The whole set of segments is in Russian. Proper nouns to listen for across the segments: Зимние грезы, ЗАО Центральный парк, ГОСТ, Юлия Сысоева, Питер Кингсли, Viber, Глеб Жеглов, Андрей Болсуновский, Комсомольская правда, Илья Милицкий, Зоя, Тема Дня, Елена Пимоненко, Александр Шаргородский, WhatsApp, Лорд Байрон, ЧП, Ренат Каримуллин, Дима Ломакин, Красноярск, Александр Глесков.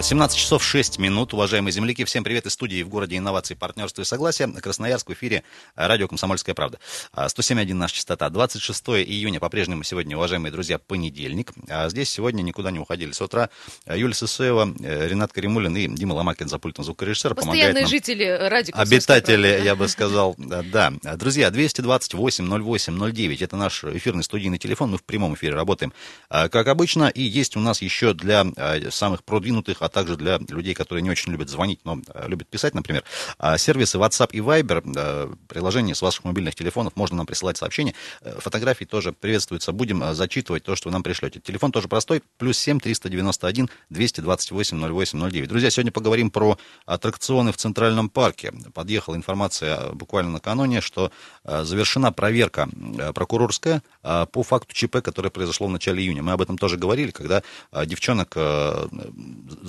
17 часов 6 минут, уважаемые земляки. Всем привет из студии в городе инноваций, партнерства и согласия. Красноярск, в эфире радио «Комсомольская правда». 107.1 наша частота. 26 июня, по-прежнему сегодня, уважаемые друзья, понедельник. А здесь сегодня никуда не уходили с утра Юлия Сысоева, Ренат Каримуллин и Дима Ломакин за пультом звукорежиссера. Постоянные жители радио «Комсомольская правда». Обитатели, я бы сказал, да. Друзья, 228-08-09. Это наш эфирный студийный телефон. Мы в прямом эфире работаем, как обычно. И есть у нас еще для самых продвинутых, а также для людей, которые не очень любят звонить, но любят писать, например, сервисы WhatsApp и Viber, приложение с ваших мобильных телефонов, можно нам присылать сообщения, фотографии тоже приветствуются, будем зачитывать то, что вы нам пришлете. Телефон тоже простой, +7 391 228 08 09. Друзья, сегодня поговорим про аттракционы в Центральном парке. Подъехала информация буквально накануне, что завершена проверка прокурорская по факту ЧП, которое произошло в начале июня. Мы об этом тоже говорили, когда девчонок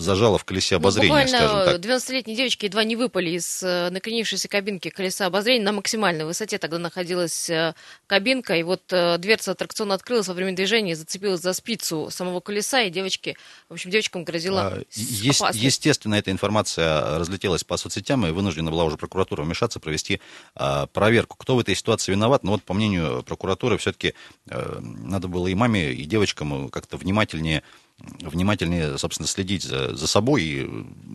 зажало в колесе обозрения, скажем так. 12-летние девочки едва не выпали из накренившейся кабинки колеса обозрения. На максимальной высоте тогда находилась кабинка, и вот дверца аттракциона открылась во время движения, зацепилась за спицу самого колеса, и девочки, в общем, девочкам грозила опасность. Естественно, эта информация разлетелась по соцсетям, и вынуждена была уже прокуратура вмешаться, провести проверку. Кто в этой ситуации виноват? Но вот, по мнению прокуратуры, все-таки надо было и маме, и девочкам как-то внимательнее, собственно, следить за собой, и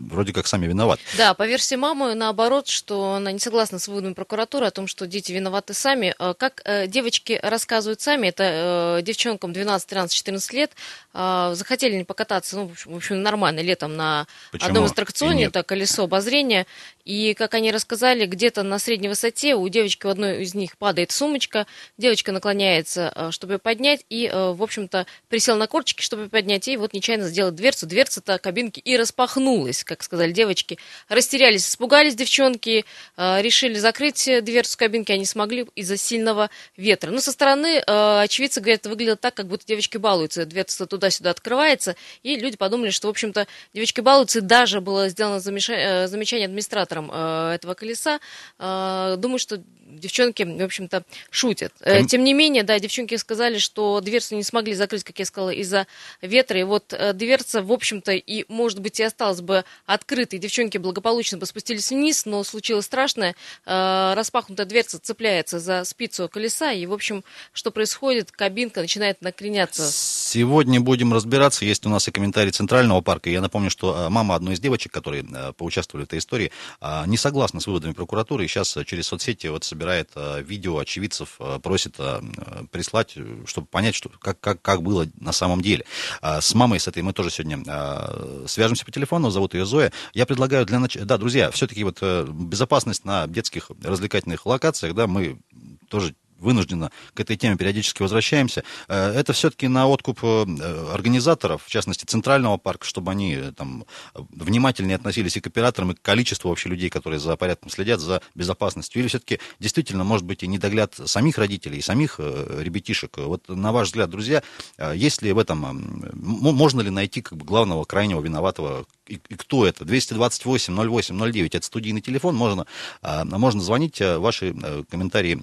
вроде как сами виноваты. Да, по версии мамы, наоборот, что она не согласна с выводами прокуратуры о том, что дети виноваты сами. Как девочки рассказывают сами, это девчонкам 12, 13, 14 лет, захотели не покататься, ну, в общем, нормально, летом на одном из аттракционов, это колесо обозрения, и, как они рассказали, где-то на средней высоте у девочки в одной из них падает сумочка, девочка наклоняется, чтобы ее поднять, и, в общем-то, присела на корточки, чтобы ее поднять, и вот нечаянно сделала дверцу. Дверца-то кабинки и распахнулась, как сказали девочки. Растерялись, испугались девчонки, решили закрыть дверцу кабинки, они смогли из-за сильного ветра. Но со стороны очевидцы говорят, это выглядело так, как будто девочки балуются. Дверца туда-сюда открывается, и люди подумали, что, в общем-то, девочки балуются. Даже было сделано замечание администратором этого колеса. Думаю, что девчонки, в общем-то, шутят. Тем не менее, да, девчонки сказали, что дверцу не смогли закрыть, как я сказала, из-за ветра. И вот дверца, в общем-то, и, может быть, и осталась бы открытой. Девчонки благополучно бы спустились вниз, но случилось страшное. Распахнутая дверца цепляется за спицу колеса, и, в общем, что происходит, кабинка начинает накреняться. Сегодня будем разбираться. Есть у нас и комментарий Центрального парка. Я напомню, что мама одной из девочек, которые поучаствовали в этой истории, не согласна с выводами прокуратуры, и сейчас через соцсети вот собирает видео очевидцев, просит прислать, чтобы понять, что, как было на самом деле. С мамой с этой мы тоже сегодня свяжемся по телефону, зовут ее Зоя. Я предлагаю для начала... Да, друзья, все-таки вот безопасность на детских развлекательных локациях, да, мы тоже вынужденно к этой теме периодически возвращаемся. Это все-таки на откуп организаторов, в частности, Центрального парка, чтобы они там внимательнее относились и к операторам, и к количеству вообще людей, которые за порядком следят, за безопасностью. Или все-таки действительно, может быть, и недогляд самих родителей, и самих ребятишек. Вот на ваш взгляд, друзья, есть ли в этом, можно ли найти как бы главного, крайнего виноватого, и кто это? 228-08-09, это студийный телефон, можно звонить, ваши комментарии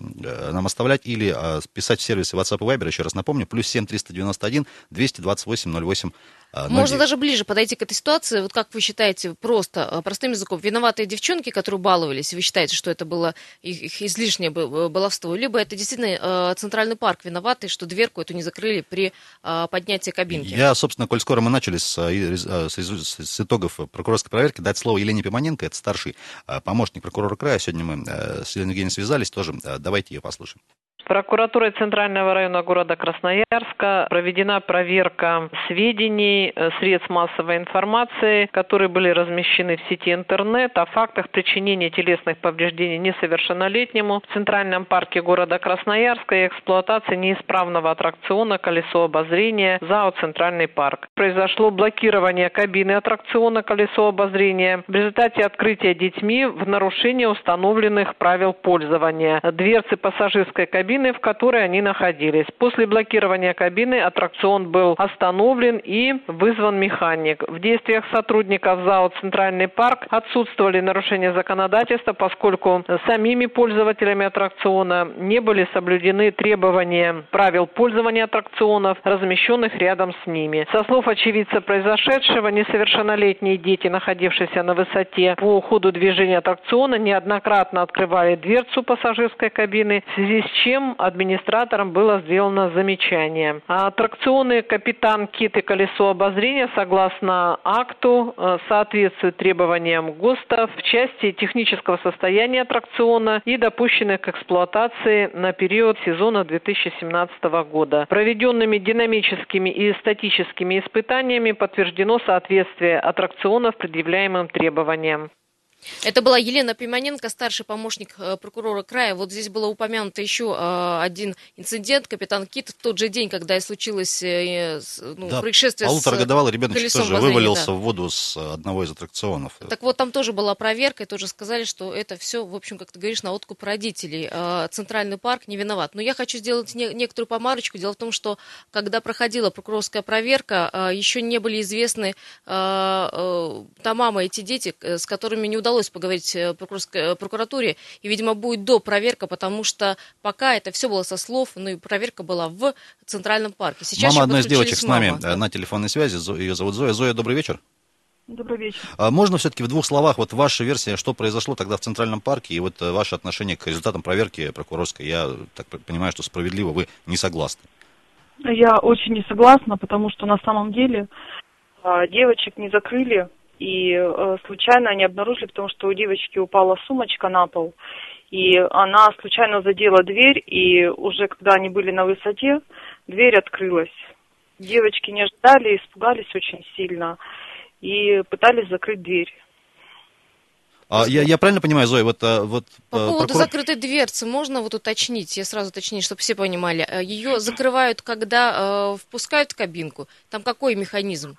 нам оставлять или писать в сервисы WhatsApp и Viber, еще раз напомню, +7 391 228 08. Можно даже ближе подойти к этой ситуации. Вот как вы считаете, простым языком, виноватые девчонки, которые баловались, вы считаете, что это было их излишнее баловство, либо это действительно Центральный парк виноватый, что дверку эту не закрыли при поднятии кабинки? Я, собственно, коль скоро мы начали с итогов прокурорской проверки, дать слово Елене Пимоненко, это старший помощник прокурора края. Сегодня мы с Еленой Евгеньевной связались тоже, давайте ее послушаем. Прокуратурой Центрального района города Красноярска проведена проверка сведений средств массовой информации, которые были размещены в сети интернет, о фактах причинения телесных повреждений несовершеннолетнему в Центральном парке города Красноярска и эксплуатации неисправного аттракциона «Колесо обозрения» ЗАО «Центральный парк». Произошло блокирование кабины аттракциона «Колесо обозрения» в результате открытия детьми в нарушение установленных правил пользования. Дверцы пассажирской кабины кабины, в которой они находились. После блокирования кабины аттракцион был остановлен и вызван механик. В действиях сотрудников ЗАО «Центральный парк» отсутствовали нарушения законодательства, поскольку самими пользователями аттракциона не были соблюдены требования правил пользования аттракционов, размещенных рядом с ними. Со слов очевидца произошедшего, несовершеннолетние дети, находившиеся на высоте по ходу движения аттракциона, неоднократно открывали дверцу пассажирской кабины, в связи с чем администраторам было сделано замечание. Аттракционы «Капитан Кит» и «Колесо обозрения», согласно акту, соответствуют требованиям ГОСТа в части технического состояния аттракциона и допущенных к эксплуатации на период сезона 2017 года. Проведенными динамическими и статическими испытаниями подтверждено соответствие аттракционов предъявляемым требованиям. Это была Елена Пимоненко, старший помощник прокурора края. Вот здесь было упомянуто еще один инцидент. Капитан Кит, в тот же день, когда и случилось происшествие полуторагодовалый ребеночек тоже вывалился в воду с одного из аттракционов. Так вот, там тоже была проверка, и тоже сказали, что это все, в общем, как ты говоришь, на откуп родителей. Центральный парк не виноват. Но я хочу сделать некоторую помарочку. Дело в том, что когда проходила прокурорская проверка, еще не были известны та мама и те дети, с которыми не удалось поговорить прокуратуре, и, видимо, будет допроверка, потому что пока это все было со слов, но и проверка была в Центральном парке. Сейчас мама одной из девочек с нами на телефонной связи, ее зовут Зоя. Зоя, добрый вечер. Добрый вечер. Можно все-таки в двух словах, вот ваша версия, что произошло тогда в Центральном парке, и вот ваше отношение к результатам проверки прокурорской, я так понимаю, что справедливо вы не согласны. Я очень не согласна, потому что на самом деле девочек не закрыли, и случайно они обнаружили, потому что у девочки упала сумочка на пол, и она случайно задела дверь, и уже когда они были на высоте, дверь открылась. Девочки не ожидали, испугались очень сильно и пытались закрыть дверь. Я правильно понимаю, Зоя, вот по поводу закрытой дверцы можно вот уточнить, я сразу уточню, чтобы все понимали. Ее закрывают, когда впускают в кабинку? Там какой механизм?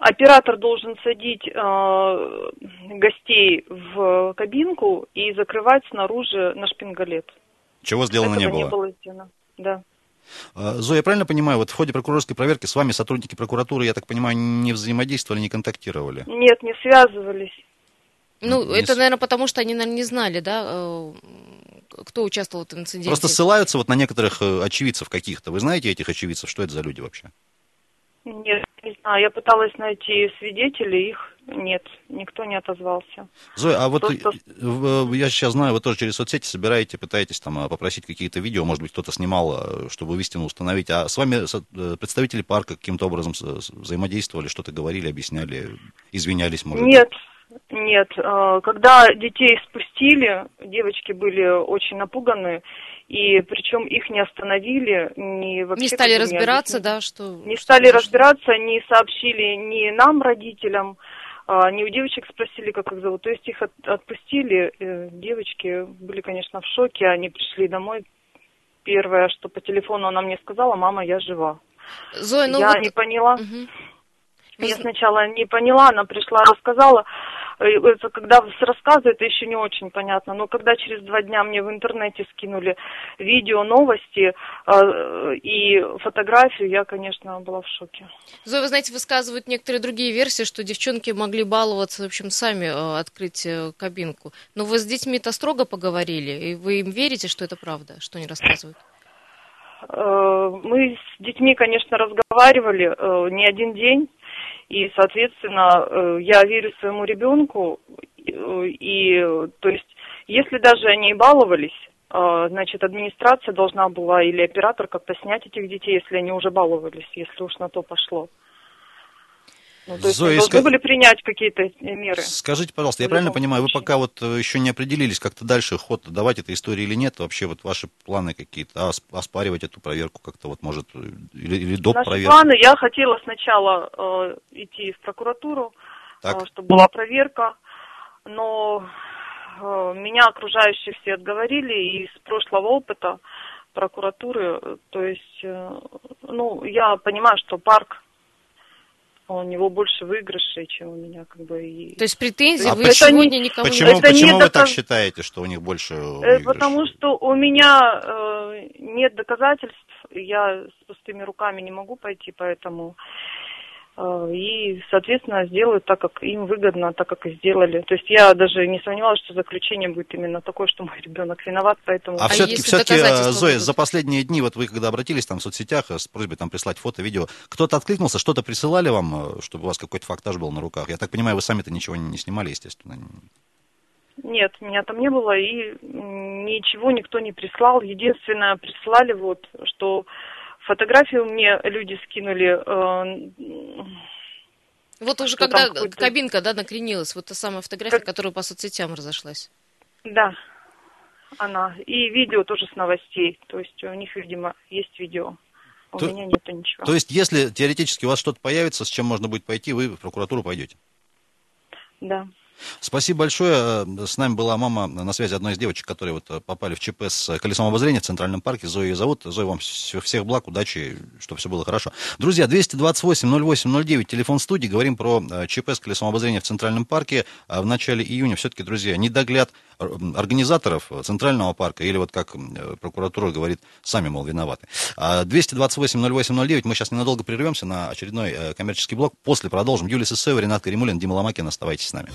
Оператор должен садить гостей в кабинку и закрывать снаружи на шпингалет. Чего сделано не было. Да. Зоя, я правильно понимаю, вот в ходе прокурорской проверки с вами сотрудники прокуратуры, я так понимаю, не взаимодействовали, не контактировали? Нет, не связывались. Наверное, потому что они, не знали, да, кто участвовал в этом инциденте. Просто ссылаются вот на некоторых очевидцев каких-то. Вы знаете этих очевидцев? Что это за люди вообще? Нет, не знаю. Я пыталась найти свидетелей, их нет, никто не отозвался. Зоя, а вот я сейчас знаю, вы тоже через соцсети собираете, пытаетесь там попросить какие-то видео, может быть, кто-то снимал, чтобы истину установить. А с вами представители парка каким-то образом взаимодействовали, что-то говорили, объясняли, извинялись, может быть? Нет. Когда детей спустили, девочки были очень напуганы, и причем их не остановили, не стали разбираться, да, что... Не стали разбираться, не сообщили ни нам, родителям, ни у девочек спросили, как их зовут. То есть их отпустили, девочки были, конечно, в шоке, они пришли домой. Первое, что по телефону она мне сказала: мама, я жива. Зоя, не поняла... Угу. Я сначала не поняла, она пришла, рассказала. Это, когда с рассказа, это еще не очень понятно, но когда через 2 дня мне в интернете скинули видео, новости и фотографию, я, конечно, была в шоке. Зоя, вы знаете, высказывают некоторые другие версии, что девчонки могли баловаться, в общем, сами открыть кабинку. Но вы с детьми-то строго поговорили, и вы им верите, что это правда, что они рассказывают? Мы с детьми, конечно, разговаривали не один день. И, соответственно, я верю своему ребенку, и, то есть, если даже они и баловались, значит, администрация должна была или оператор как-то снять этих детей, если они уже баловались, если уж на то пошло. То есть, должны были принять какие-то меры. Скажите, пожалуйста, я правильно понимаю, вы пока вот еще не определились, как-то дальше ход давать этой истории или нет? Вообще вот ваши планы какие-то, оспаривать эту проверку как-то вот может, или доп. Проверку? Наши планы, я хотела сначала идти в прокуратуру, чтобы была проверка, но меня окружающие все отговорили, и с прошлого опыта прокуратуры, то есть, я понимаю, что парк у него больше выигрышей, чем у меня, как бы. И... То есть претензий вы сегодня никому не делаете? Почему вы так считаете, что у них больше выигрышей? Потому что у меня нет доказательств, я с пустыми руками не могу пойти, поэтому... И, соответственно, сделают так, как им выгодно, так, как и сделали. То есть я даже не сомневалась, что заключение будет именно такое, что мой ребенок виноват, поэтому... А все-таки Зоя, будут? За последние дни, вот вы когда обратились там в соцсетях с просьбой там прислать фото, видео, кто-то откликнулся, что-то присылали вам, чтобы у вас какой-то фактаж был на руках? Я так понимаю, вы сами-то ничего не снимали, естественно. Нет, меня там не было, и ничего никто не прислал. Единственное, прислали вот, что... Фотографию мне люди скинули. Вот уже когда кабинка, да, накренилась, вот та самая фотография, которая по соцсетям разошлась. Да, она. И видео тоже с новостей. То есть у них, видимо, есть видео. У меня нету ничего. То есть если теоретически у вас что-то появится, с чем можно будет пойти, вы в прокуратуру пойдете? Да. Спасибо большое. С нами была мама на связи одной из девочек, которые вот попали в ЧП с колесом обозрения в Центральном парке. Зоя ее зовут. Зоя, вам всех благ, удачи, чтобы все было хорошо. Друзья, 228-08-09, телефон студии. Говорим про ЧП с колесом обозрения в Центральном парке в начале июня. Все-таки, друзья, недогляд организаторов Центрального парка, или вот как прокуратура говорит, сами, мол, виноваты. 228-08-09, мы сейчас ненадолго прервемся на очередной коммерческий блок. После продолжим. Юлия Сысоева, Ренат Каримуллин, Дима Ломакин. Оставайтесь с нами.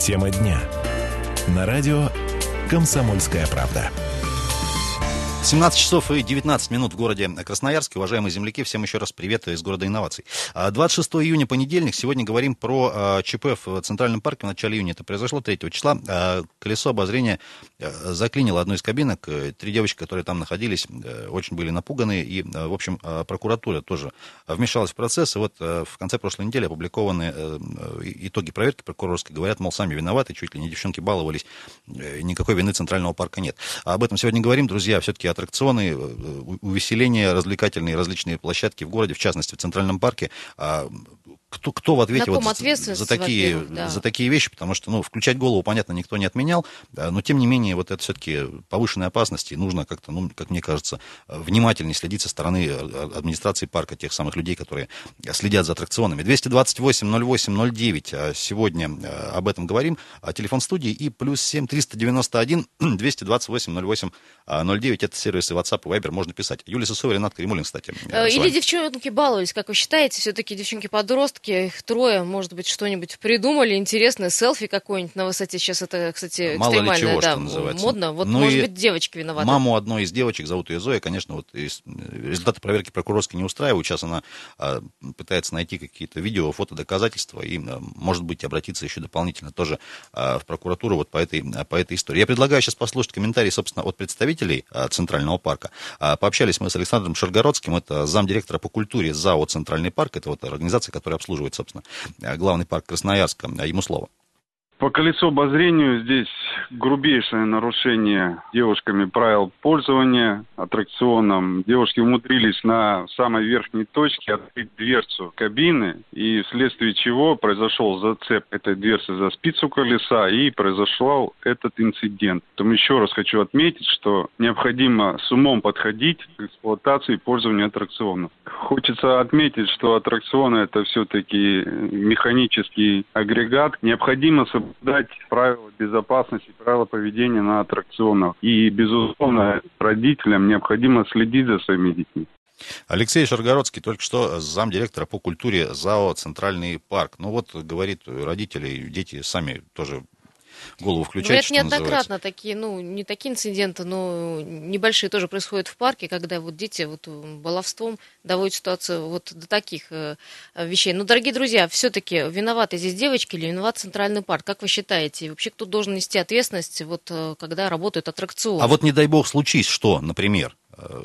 Тема дня. На радио «Комсомольская правда». 17 часов и 19 минут в городе Красноярске. Уважаемые земляки, всем еще раз привет из города инноваций. 26 июня, понедельник. Сегодня говорим про ЧП в Центральном парке. В начале июня это произошло, 3 числа. Колесо обозрения заклинило одну из кабинок. Три девочки, которые там находились, очень были напуганы. И, в общем, прокуратура тоже вмешалась в процесс. И вот в конце прошлой недели опубликованы итоги проверки прокурорской. Говорят, мол, сами виноваты, чуть ли не девчонки баловались. Никакой вины Центрального парка нет. Об этом сегодня говорим, друзья. Все-таки аттракционы, увеселения, развлекательные различные площадки в городе, в частности, в Центральном парке. Кто в ответе вот за такие вещи? Потому что, ну, включать голову, понятно, никто не отменял, но, тем не менее, вот это все-таки повышенная опасность, и нужно как-то, ну, как мне кажется, внимательнее следить со стороны администрации парка, тех самых людей, которые следят за аттракционами. 228-08-09, сегодня об этом говорим, телефон студии, и плюс 7-391-228-08-09, это сервисы WhatsApp и Viber, можно писать. Юлия Сысоева, Ренат Каримуллин, кстати. Или девчонки баловались, как вы считаете, все-таки девчонки подростки, их трое, может быть, что-нибудь придумали интересное, селфи какое-нибудь на высоте. Сейчас это, кстати, экстремально, да, модно. Вот, ну, может быть, девочки виноваты. Маму одной из девочек, зовут ее Зоя, конечно, вот результаты проверки прокурорской не устраивают. Сейчас она пытается найти какие-то видео, фото, доказательства и, может быть, обратиться еще дополнительно тоже в прокуратуру вот по этой истории. Я предлагаю сейчас послушать комментарии, собственно, от представителей Центрального парка. Пообщались мы с Александром Шаргородским, это замдиректора по культуре ЗАО «Центральный парк». Это вот организация, которая обслуживает, собственно, главный парк Красноярска. Ему слово. По колесу обозрению здесь грубейшее нарушение девушками правил пользования аттракционом. Девушки умудрились на самой верхней точке открыть дверцу кабины, и вследствие чего произошел зацеп этой дверцы за спицу колеса, и произошел этот инцидент. Потом еще раз хочу отметить, что необходимо с умом подходить к эксплуатации и пользованию аттракционов. Хочется отметить, что аттракционы – это все-таки механический агрегат. Необходимо соблюдать правила безопасности, правила поведения на аттракционах. И, безусловно, родителям необходимо следить за своими детьми. Алексей Шаргородский, только что замдиректора по культуре ЗАО «Центральный парк». Ну вот, говорит, родители, дети сами тоже голову включают, что называется. Неоднократно такие, ну, не такие инциденты, но небольшие тоже происходят в парке, когда вот дети вот баловством доводят ситуацию вот до таких вещей. Но, дорогие друзья, все-таки виноваты здесь девочки или виноват Центральный парк? Как вы считаете? И вообще, кто должен нести ответственность, вот, когда работают аттракционы? А вот, не дай бог, случись что, например?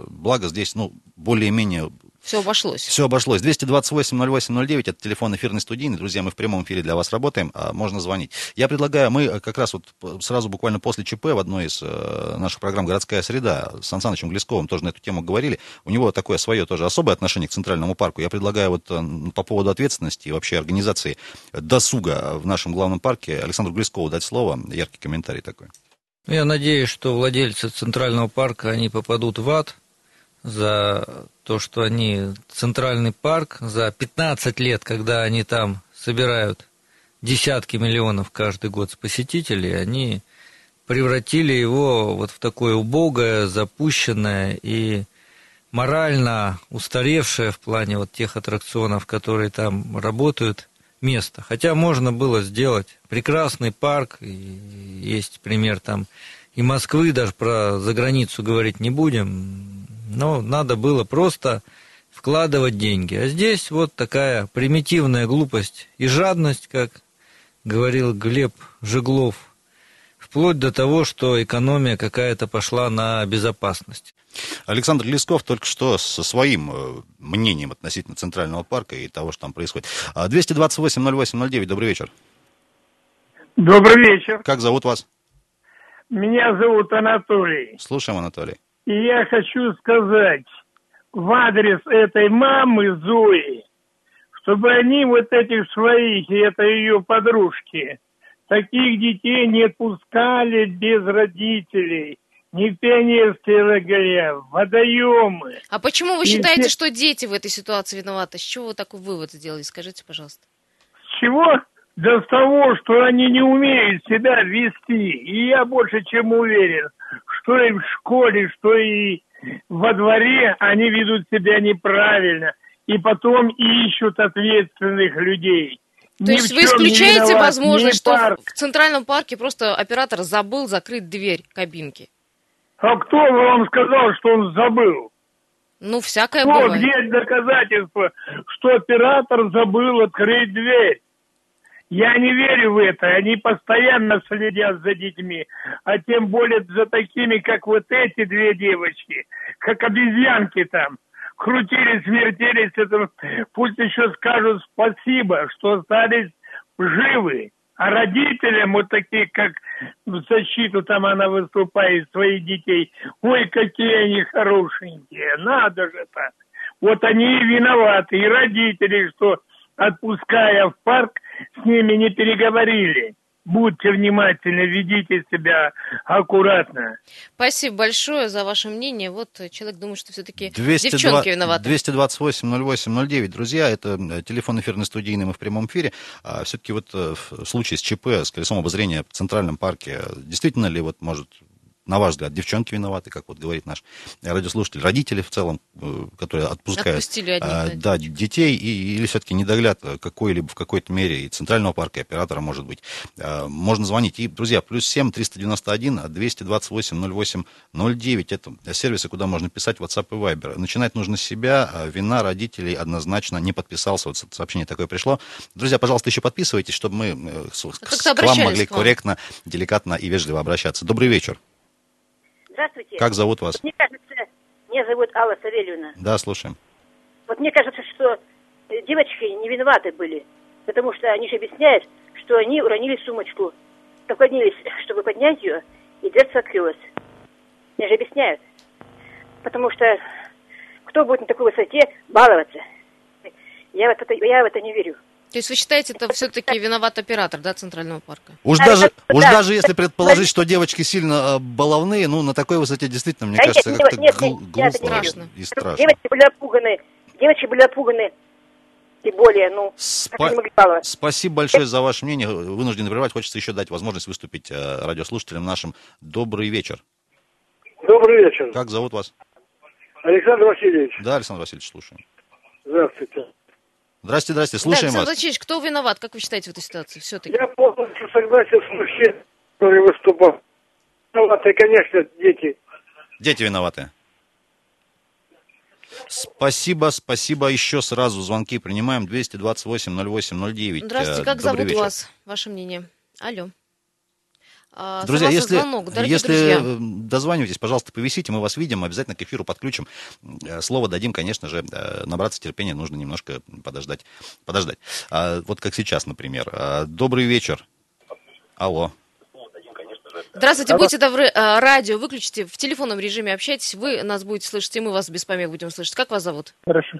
Благо здесь, ну, более-менее... Все обошлось. 228-08-09, это телефон эфирной студийный. Друзья, мы в прямом эфире для вас работаем, можно звонить. Я предлагаю, мы как раз вот сразу буквально после ЧП в одной из наших программ «Городская среда» с Ансанычем Глесковым тоже на эту тему говорили. У него такое свое тоже особое отношение к Центральному парку. Я предлагаю вот по поводу ответственности и вообще организации досуга в нашем главном парке Александру Глескову дать слово. Яркий комментарий такой. Я надеюсь, что владельцы Центрального парка, они попадут в ад за то, что они Центральный парк за 15 лет, когда они там собирают десятки миллионов каждый год с посетителей, они превратили его вот в такое убогое, запущенное и морально устаревшее в плане вот тех аттракционов, которые там работают, место. Хотя можно было сделать прекрасный парк, и есть пример там и Москвы, даже про заграницу говорить не будем, но надо было просто вкладывать деньги. А здесь вот такая примитивная глупость и жадность, как говорил Глеб Жеглов, вплоть до того, что экономия какая-то пошла на безопасность. Александр Глесков только что со своим мнением относительно Центрального парка и того, что там происходит. 228-08-09, добрый вечер. Добрый вечер. Как зовут вас? Меня зовут Анатолий. Слушаем, Анатолий. И я хочу сказать в адрес этой мамы Зои, чтобы они вот этих своих, и это ее подружки, таких детей не пускали без родителей. Не в пионерские лагеря, в водоемы. А почему вы считаете, что дети в этой ситуации виноваты? С чего вы такой вывод сделали? Скажите, пожалуйста. С чего? Да с того, что они не умеют себя вести. И я больше чем уверен, что и в школе, что и во дворе они ведут себя неправильно. И потом ищут ответственных людей. То есть вы исключаете возможность, что в Центральном парке просто оператор забыл закрыть дверь кабинки? А кто вам сказал, что он забыл? Ну, всякое бывает. Вот, есть доказательства, что оператор забыл открыть дверь. Я не верю в это. Они постоянно следят за детьми. А тем более за такими, как вот эти две девочки. Как обезьянки там. Крутились, вертелись. Это... Пусть еще скажут спасибо, что остались живы. А родителям, вот таких, как в защиту там она выступает, своих детей, ой, какие они хорошенькие, надо же так. Вот они и виноваты, и родители, что, отпуская в парк, с ними не переговорили. Будьте внимательны, ведите себя аккуратно. Спасибо большое за ваше мнение. Вот человек думает, что все-таки девчонки виноваты. 228-08-09. Друзья, это телефон эфирной студийный, мы в прямом эфире. А все-таки вот в случае с ЧП, с колесом обозрения в Центральном парке, действительно ли, вот, может, на ваш взгляд, девчонки виноваты, как вот говорит наш радиослушатель, родители в целом, которые отпускают одних, да, детей, или все-таки недогляд какой-либо в какой-то мере и Центрального парка, и оператора, может быть. Можно звонить. И, друзья, +7 391 228 08 09. Это сервисы, куда можно писать WhatsApp и Viber. Начинать нужно с себя. Вина родителей однозначно, не подписался. Вот сообщение такое пришло. Друзья, пожалуйста, еще подписывайтесь, чтобы мы к вам могли корректно, деликатно и вежливо обращаться. Добрый вечер. Здравствуйте. Как зовут вас? Вот, мне кажется, меня зовут Алла Савельевна. Да, слушаем. Вот мне кажется, что девочки не виноваты были, потому что они же объясняют, что они уронили сумочку, наклонились, чтобы поднять ее, и дверца открылась. Мне же объясняют. Потому что кто будет на такой высоте баловаться? Я в это не верю. То есть вы считаете, это все-таки виноват оператор, да, Центрального парка? Даже если предположить, что девочки сильно баловные, ну, на такой высоте действительно, мне кажется, как-то глупо страшно. И страшно. Девочки были напуганы, тем более, ну, как не могли баловать. Спасибо большое за ваше мнение. Вынуждены прервать, хочется еще дать возможность выступить радиослушателям нашим. Добрый вечер. Добрый вечер. Как зовут вас? Александр Васильевич. Да, Александр Васильевич, слушаем. Здравствуйте. Здравствуйте, слушаем вас. Александр Васильевич, кто виноват, как вы считаете, в этой ситуации все-таки? Я полностью согласен с мужчиной, который выступал. Виноваты, конечно, дети. Дети виноваты. Спасибо. Еще сразу звонки принимаем. 228-08-09. Здравствуйте, как добрый зовут вечер. Вас? Ваше мнение. Алло. Друзья, если дозваниваетесь, пожалуйста, повисите, мы вас видим, обязательно к эфиру подключим. Слово дадим, конечно же, набраться терпения, нужно немножко подождать. Вот как сейчас, например. Добрый вечер. Алло. Здравствуйте, будьте добры, радио выключите, в телефонном режиме общайтесь, вы нас будете слышать, и мы вас без помех будем слышать. Как вас зовут? Хорошо.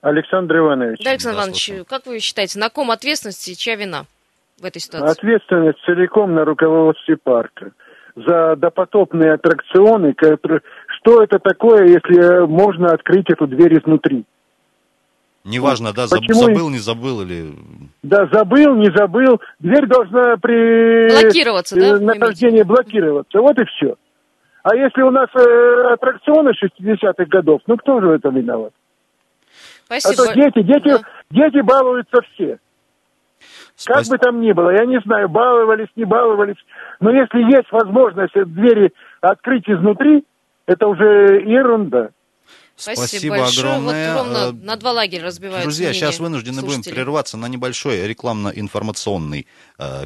Александр Иванович. Да, Александр Иванович, слушаем. Как вы считаете, на ком ответственность и чья вина в этой ситуации? Ответственность целиком на руководстве парка. За допотопные аттракционы, что это такое, если можно открыть эту дверь изнутри? Неважно, да, забыл, не забыл или... Да, забыл, не забыл. Дверь должна при... Блокироваться, да? Нахождении блокироваться. Вот и все. А если у нас аттракционы 60-х годов, ну кто же в этом виноват? Спасибо. А то дети балуются все. Как бы там ни было, я не знаю, баловались, не баловались. Но если есть возможность двери открыть изнутри, это уже ерунда. Спасибо большое. Огромное. Вот ровно на два лагеря разбиваются. Друзья, мнения. Сейчас вынуждены будем прерваться на небольшой рекламно-информационный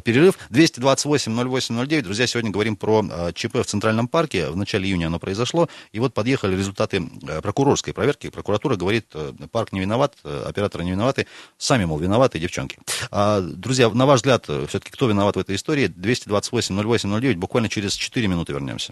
перерыв. 228-08-09. Друзья, сегодня говорим про ЧП в Центральном парке. В начале июня оно произошло. И вот подъехали результаты прокурорской проверки. Прокуратура говорит, парк не виноват, операторы не виноваты. Сами, мол, виноваты девчонки. Друзья, на ваш взгляд, все-таки кто виноват в этой истории? 228-08-09. Буквально через 4 минуты вернемся.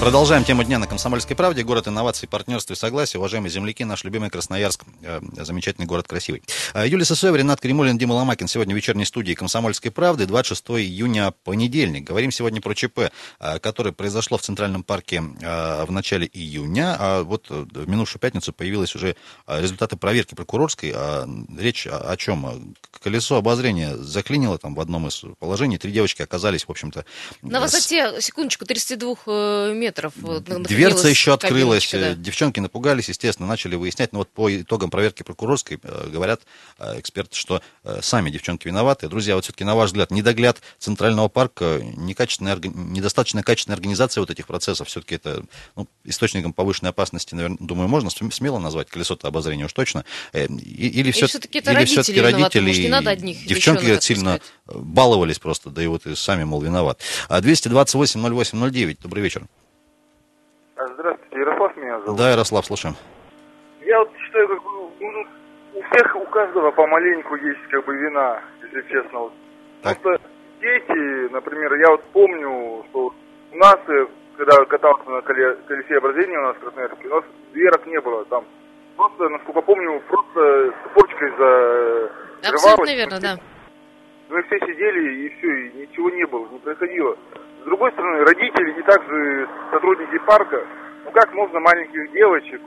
Продолжаем тему дня на «Комсомольской правде». Город инноваций, партнерства и согласия. Уважаемые земляки, наш любимый Красноярск. Замечательный город, красивый. Юлия Сысоева, Ренат Каримуллин, Дима Ломакин. Сегодня в вечерней студии «Комсомольской правды». 26 июня, понедельник. Говорим сегодня про ЧП, которое произошло в Центральном парке в начале июня. А вот в минувшую пятницу появились уже результаты проверки прокурорской. Речь о чем? Колесо обозрения заклинило там в одном из положений. 3 девочки оказались, в общем-то... На высоте, секундочку, 32 метров. Дверца еще открылась, да. Девчонки напугались, естественно, начали выяснять. Но вот по итогам проверки прокурорской говорят эксперты, что сами девчонки виноваты. Друзья, вот все-таки на ваш взгляд, недогляд Центрального парка, недостаточно качественная организация вот этих процессов, все-таки это источником повышенной опасности, наверное, думаю, можно смело назвать колесо-то обозрения уж точно. Или все-таки родители виноваты, может, девчонки сильно баловались просто, да и вот и сами, мол, виноват. 228-08-09, добрый вечер. Здравствуйте, Ярослав меня зовут. Да, Ярослав, слушаем. Я вот считаю, как у всех, у каждого помаленьку есть как бы вина, если честно. Вот. Просто дети, например, я вот помню, что у нас, когда катался на колесе обозрения у нас в Красноярске, у нас дверок не было там. Просто, насколько помню, просто цепочкой зарывалось. Абсолютно верно, да. Мы все сидели, и все, и ничего не было, не происходило. С другой стороны, родители и также сотрудники парка, ну как можно маленьких девочек,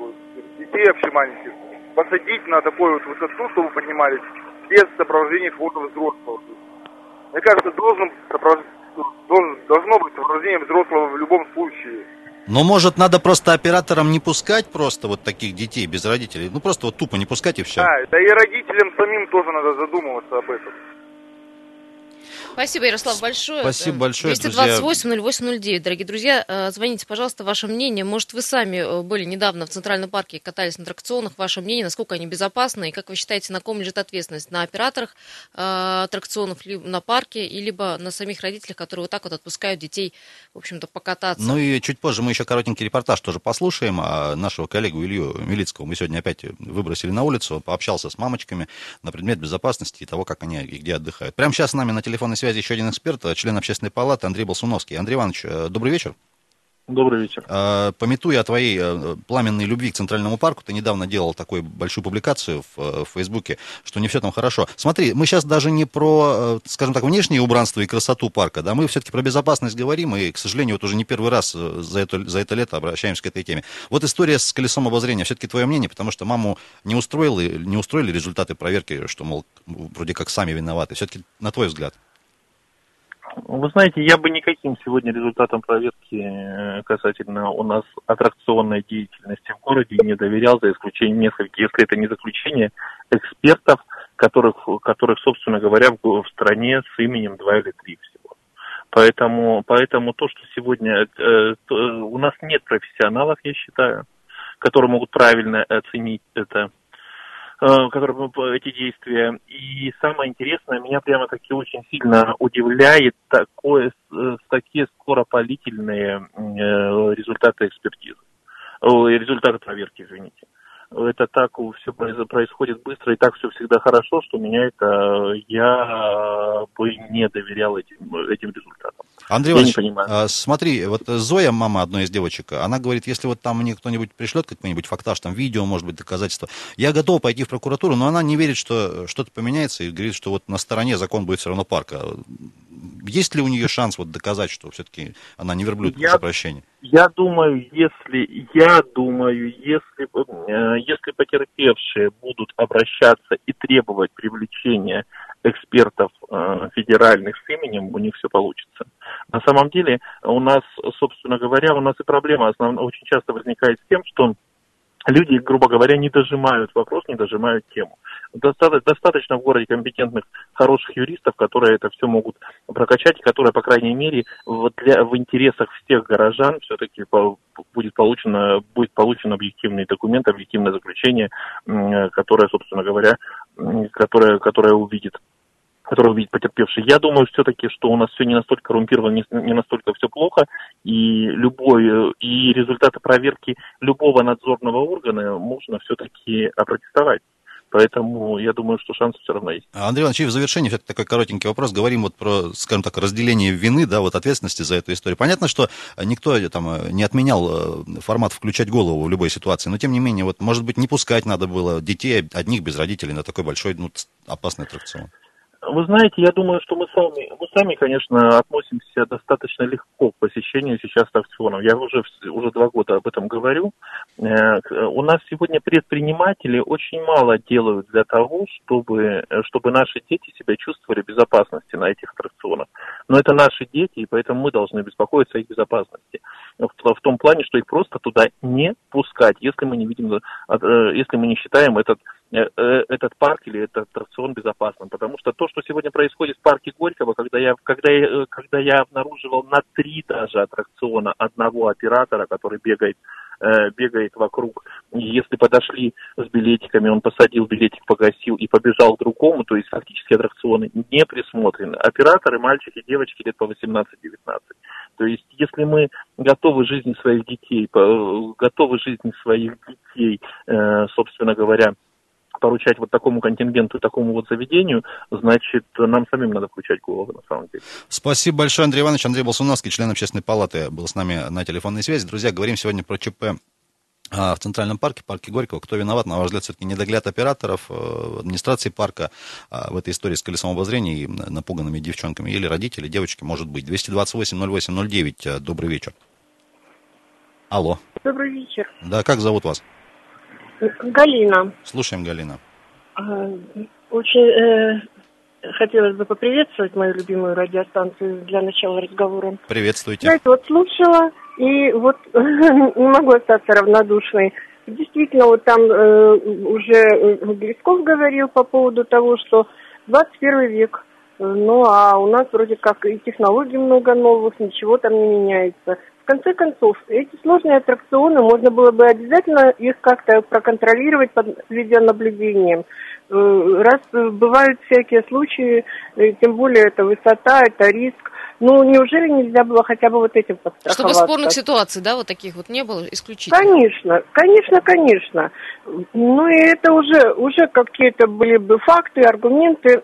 детей вообще маленьких, посадить на такую вот высоту, чтобы поднимались, без сопровождения какого-то взрослого. Мне кажется, должно быть сопровождение взрослого в любом случае. Но, может, надо просто операторам не пускать просто вот таких детей без родителей? Ну, просто вот тупо не пускать и все. Да и родителям самим тоже надо задумываться об этом. Спасибо, Ярослав, большое. Спасибо большое, 228-08-09. Дорогие друзья, звоните, пожалуйста, ваше мнение. Может, вы сами были недавно в Центральном парке, катались на аттракционах. Ваше мнение, насколько они безопасны, и как вы считаете, на ком лежит ответственность? На операторах аттракционов, либо на парке, и либо на самих родителях, которые вот так вот отпускают детей, в общем-то, покататься. Ну и чуть позже мы еще коротенький репортаж тоже послушаем. Нашего коллегу Илью Милицкого мы сегодня опять выбросили на улицу. Он пообщался с мамочками на предмет безопасности и того, как они и где отдыхают. Прямо сейчас с нами на телефонной связи еще один эксперт, член общественной палаты Андрей Болсуновский. Андрей Иванович, добрый вечер. Добрый вечер. Памятуя о твоей пламенной любви к Центральному парку, ты недавно делал такую большую публикацию в Фейсбуке, что не все там хорошо. Смотри, мы сейчас даже не про, скажем так, внешнее убранство и красоту парка, да, мы все-таки про безопасность говорим, и, к сожалению, вот уже не первый раз за это лето обращаемся к этой теме. Вот история с колесом обозрения, все-таки твое мнение, потому что маму не устроили результаты проверки, что, мол, вроде как сами виноваты. Все-таки на твой взгляд. Вы знаете, я бы никаким сегодня результатом проверки касательно у нас аттракционной деятельности в городе не доверял, за исключением нескольких, если это не заключение, экспертов, которых, собственно говоря, в стране с именем 2 или 3 всего. Поэтому то, что сегодня у нас нет профессионалов, я считаю, которые могут правильно оценить это, которые эти действия. И самое интересное, меня прямо-таки очень сильно удивляет такие скоропалительные результаты экспертизы, результаты проверки, извините. это так все происходит быстро, и так все всегда хорошо, что меня это, я бы не доверял этим результатам. Андрей Иванович, смотри, вот Зоя, мама одной из девочек, она говорит, если вот там мне кто-нибудь пришлет какой-нибудь фактаж, там видео, может быть, доказательства, я готова пойти в прокуратуру, но она не верит, что что-то поменяется, и говорит, что вот на стороне закон будет все равно парка. Есть ли у нее шанс вот доказать, что все-таки она не верблюд, прошу прощения? Я думаю, если потерпевшие будут обращаться и требовать привлечения экспертов федеральных с именем, у них все получится. На самом деле у нас, собственно говоря, и проблема основная очень часто возникает с тем, что люди, грубо говоря, не дожимают вопрос, не дожимают тему. Достаточно в городе компетентных, хороших юристов, которые это все могут прокачать, и которые, по крайней мере, в интересах всех горожан все-таки будет получен объективный документ, объективное заключение, которое увидит потерпевший. Я думаю все-таки, что у нас все не настолько коррумпировано, не настолько все плохо, и результаты проверки любого надзорного органа можно все-таки опротестовать. Поэтому я думаю, что шансы все равно есть. Андрей Иванович, в завершении все-таки такой коротенький вопрос. Говорим вот про, скажем так, разделение вины, да, вот ответственности за эту историю. Понятно, что никто там не отменял формат «включать голову» в любой ситуации, но тем не менее, вот, может быть, не пускать надо было детей одних без родителей на такой большой, опасный аттракцион. Вы знаете, я думаю, что мы сами, конечно, относимся достаточно легко к посещению сейчас аттракционов. Я уже 2 года об этом говорю. У нас сегодня предприниматели очень мало делают для того, чтобы наши дети себя чувствовали в безопасности на этих аттракционах. Но это наши дети, и поэтому мы должны беспокоиться о их безопасности. В том плане, что их просто туда не пускать, если мы не считаем этот парк или этот аттракцион безопасным. Потому что то, что сегодня происходит в парке Горького, когда я обнаруживал на 3 даже аттракциона одного оператора, который бегает вокруг, если подошли с билетиками, он посадил билетик, погасил и побежал к другому, то есть фактически аттракционы не присмотрены. Операторы, мальчики, девочки лет по 18-19. То есть если мы готовы жизни своих детей, собственно говоря, поручать вот такому контингенту и такому вот заведению, значит, нам самим надо включать голову, на самом деле. Спасибо большое, Андрей Иванович. Андрей Болсуновский, член общественной палаты, был с нами на телефонной связи. Друзья, говорим сегодня про ЧП в Центральном парке, парке Горького. Кто виноват, на ваш взгляд, все-таки недогляд операторов, администрации парка в этой истории с колесом обозрения и напуганными девчонками, или родители, девочки, может быть. 228-08-09, добрый вечер. Алло. Добрый вечер. Да, как зовут вас? Галина. Слушаем, Галина. Очень хотелось бы поприветствовать мою любимую радиостанцию для начала разговора. Приветствуйте. Я это вот слушала, и вот не могу остаться равнодушной. Действительно, вот там уже Глесков говорил по поводу того, что 21 век, ну а у нас вроде как и технологий много новых, ничего там не меняется. В конце концов, эти сложные аттракционы, можно было бы обязательно их как-то проконтролировать под видеонаблюдением. Раз бывают всякие случаи, тем более это высота, это риск. Ну, неужели нельзя было хотя бы вот этим подстраховаться? Чтобы спорных ситуаций, да, вот таких вот не было исключительно? Конечно. Ну, и это уже какие-то были бы факты, аргументы.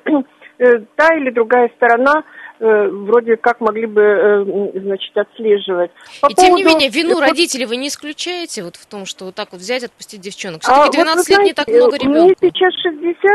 Та или другая сторона вроде как могли бы, значит, отслеживать. Тем не менее, вину родителей вы не исключаете вот в том, что вот так вот взять, отпустить девчонок? Все-таки 12 вот, лет, знаете, не так много ребенка. Мне сейчас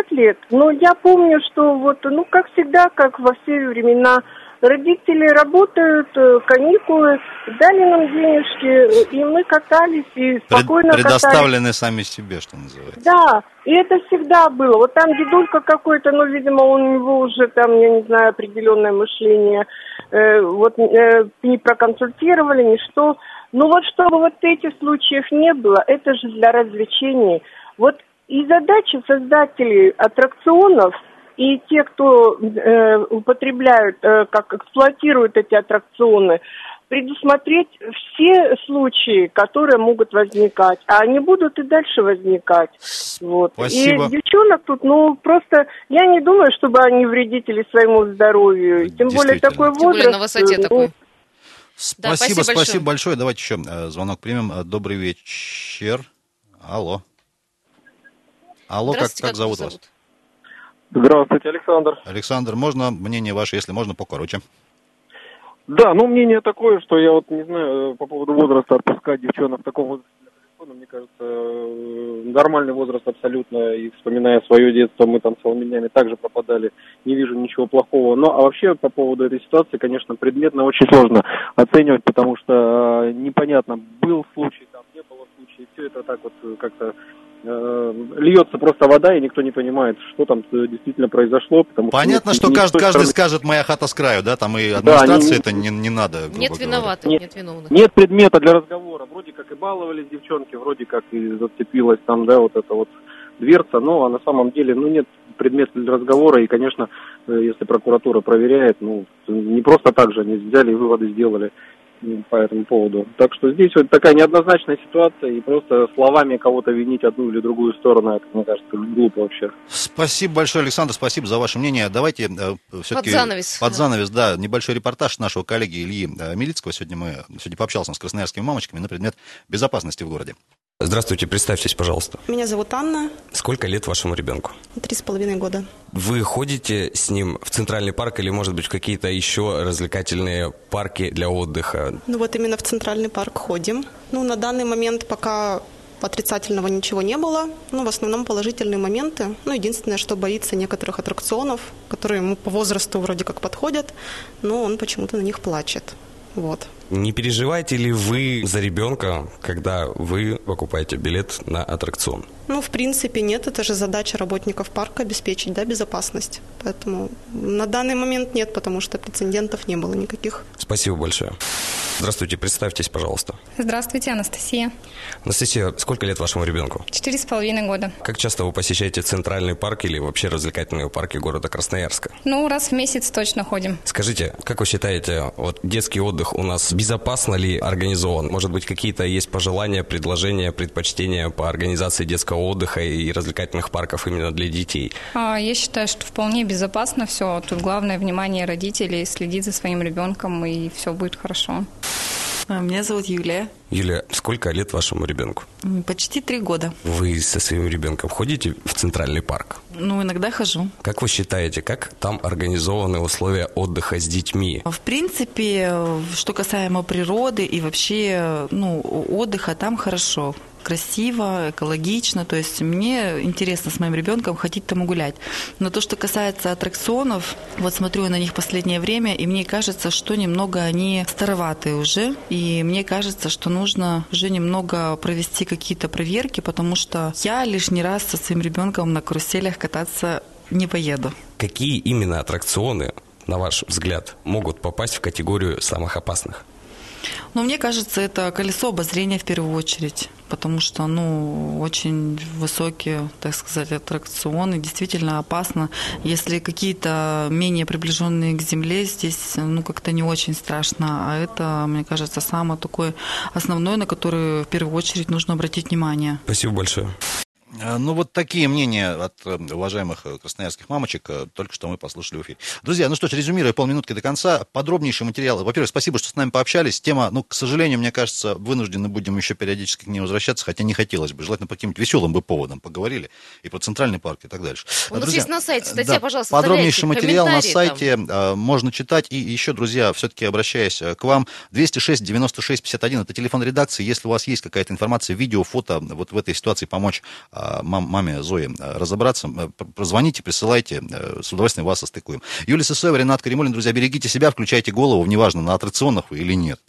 60 лет, но я помню, что вот, ну, как всегда, как во все времена, родители работают, каникулы, дали нам денежки, и мы катались, и спокойно предоставлены катались. Предоставлены сами себе, что называется. Да, и это всегда было. Вот там дедулька какой-то, ну, видимо, у него уже там, я не знаю, определенное мышление. Не проконсультировали, ничто. Ну, вот чтобы вот этих случаев не было, это же для развлечений. Вот и задача создателей аттракционов, и те, кто эксплуатируют эти аттракционы, предусмотреть все случаи, которые могут возникать, а они будут и дальше возникать. Вот. Спасибо. И девчонок тут, ну, просто, я не думаю, чтобы они вредители своему здоровью, тем более такой возраст. Тем более на высоте такой. Да, спасибо большое. Давайте еще звонок примем. Добрый вечер. Алло. Алло, как зовут вас? Здравствуйте, Александр. Александр, можно мнение ваше, если можно, покороче? Да, ну мнение такое, что я вот не знаю по поводу возраста отпускать девчонок в таком возрасте. Мне кажется, нормальный возраст абсолютно, и вспоминая свое детство, мы там целыми днями также пропадали, не вижу ничего плохого. Но а вообще по поводу этой ситуации, конечно, предметно очень сложно оценивать, потому что непонятно, был случай, там не было случая, все это так вот как-то льется просто вода, и никто не понимает, что там действительно произошло. Понятно, что каждый скажет «моя хата с краю», да, там и администрации это не надо. Нет виноватых, нет виновных. Нет предмета для разговора. Вроде как и баловались девчонки, вроде как и зацепилась там, да, вот эта вот дверца, но на самом деле, нет предмета для разговора, и, конечно, если прокуратура проверяет, не просто так же они взяли и выводы сделали по этому поводу. Так что здесь вот такая неоднозначная ситуация, и просто словами кого-то винить одну или другую сторону, это, мне кажется, глупо вообще. Спасибо большое, Александр, спасибо за ваше мнение. Давайте все-таки... Под занавес, да. Небольшой репортаж нашего коллеги Ильи Милицкого. Сегодня пообщался с красноярскими мамочками на предмет безопасности в городе. Здравствуйте, представьтесь, пожалуйста. Меня зовут Анна. Сколько лет вашему ребенку? 3,5 года. Вы ходите с ним в Центральный парк или, может быть, в какие-то еще развлекательные парки для отдыха? Вот именно в Центральный парк ходим. На данный момент пока отрицательного ничего не было. В основном положительные моменты. Единственное, что боится некоторых аттракционов, которые ему по возрасту вроде как подходят, но он почему-то на них плачет. Не переживаете ли вы за ребенка, когда вы покупаете билет на аттракцион? В принципе, нет. Это же задача работников парка обеспечить, безопасность. Поэтому на данный момент нет, потому что прецедентов не было никаких. Спасибо большое. Здравствуйте, представьтесь, пожалуйста. Здравствуйте, Анастасия. Анастасия, сколько лет вашему ребенку? 4,5 года. Как часто вы посещаете Центральный парк или вообще развлекательные парки города Красноярска? Раз в месяц точно ходим. Скажите, как вы считаете, детский отдых у нас безопасно ли организован? Может быть, какие-то есть пожелания, предложения, предпочтения по организации детского отдыха и развлекательных парков именно для детей? Я считаю, что вполне безопасно все. Тут главное внимание родителей, следить за своим ребенком, и все будет хорошо. Меня зовут Юлия. Юлия, сколько лет вашему ребенку? Почти 3 года. Вы со своим ребенком ходите в Центральный парк? Иногда хожу. Как вы считаете, как там организованы условия отдыха с детьми? В принципе, что касаемо природы и вообще отдыха, там хорошо. Красиво, экологично, то есть мне интересно с моим ребенком ходить там и гулять. Но то, что касается аттракционов, смотрю я на них в последнее время, и мне кажется, что немного они староватые уже, и мне кажется, что нужно уже немного провести какие-то проверки, потому что я лишний раз со своим ребенком на каруселях кататься не поеду. Какие именно аттракционы, на ваш взгляд, могут попасть в категорию самых опасных? Мне кажется, это колесо обозрения в первую очередь, потому что, очень высокие, так сказать, аттракционы, действительно опасно. Если какие-то менее приближенные к земле, здесь, как-то не очень страшно, а это, мне кажется, самое такое основное, на которое в первую очередь нужно обратить внимание. Спасибо большое. Такие мнения от уважаемых красноярских мамочек только что мы послушали в эфире. Друзья, резюмируя полминутки до конца, подробнейший материал. Во-первых, спасибо, что с нами пообщались. Тема, к сожалению, мне кажется, вынуждены будем еще периодически к ней возвращаться, хотя не хотелось бы. Желательно по каким-нибудь веселым бы поводам поговорили и про Центральный парк и так дальше. Друзья, есть на сайте статья, да, пожалуйста, подробнейший материал на сайте там можно читать. И еще, друзья, все-таки обращаясь к вам, 206-96-51, это телефон редакции. Если у вас есть какая-то информация, видео, фото, в этой ситуации помочь маме Зои разобраться, позвоните, присылайте, с удовольствием вас состыкуем. Юлия Сысоева, Ренат Каримуллин, друзья, берегите себя, включайте голову, неважно, на аттракционах вы или нет.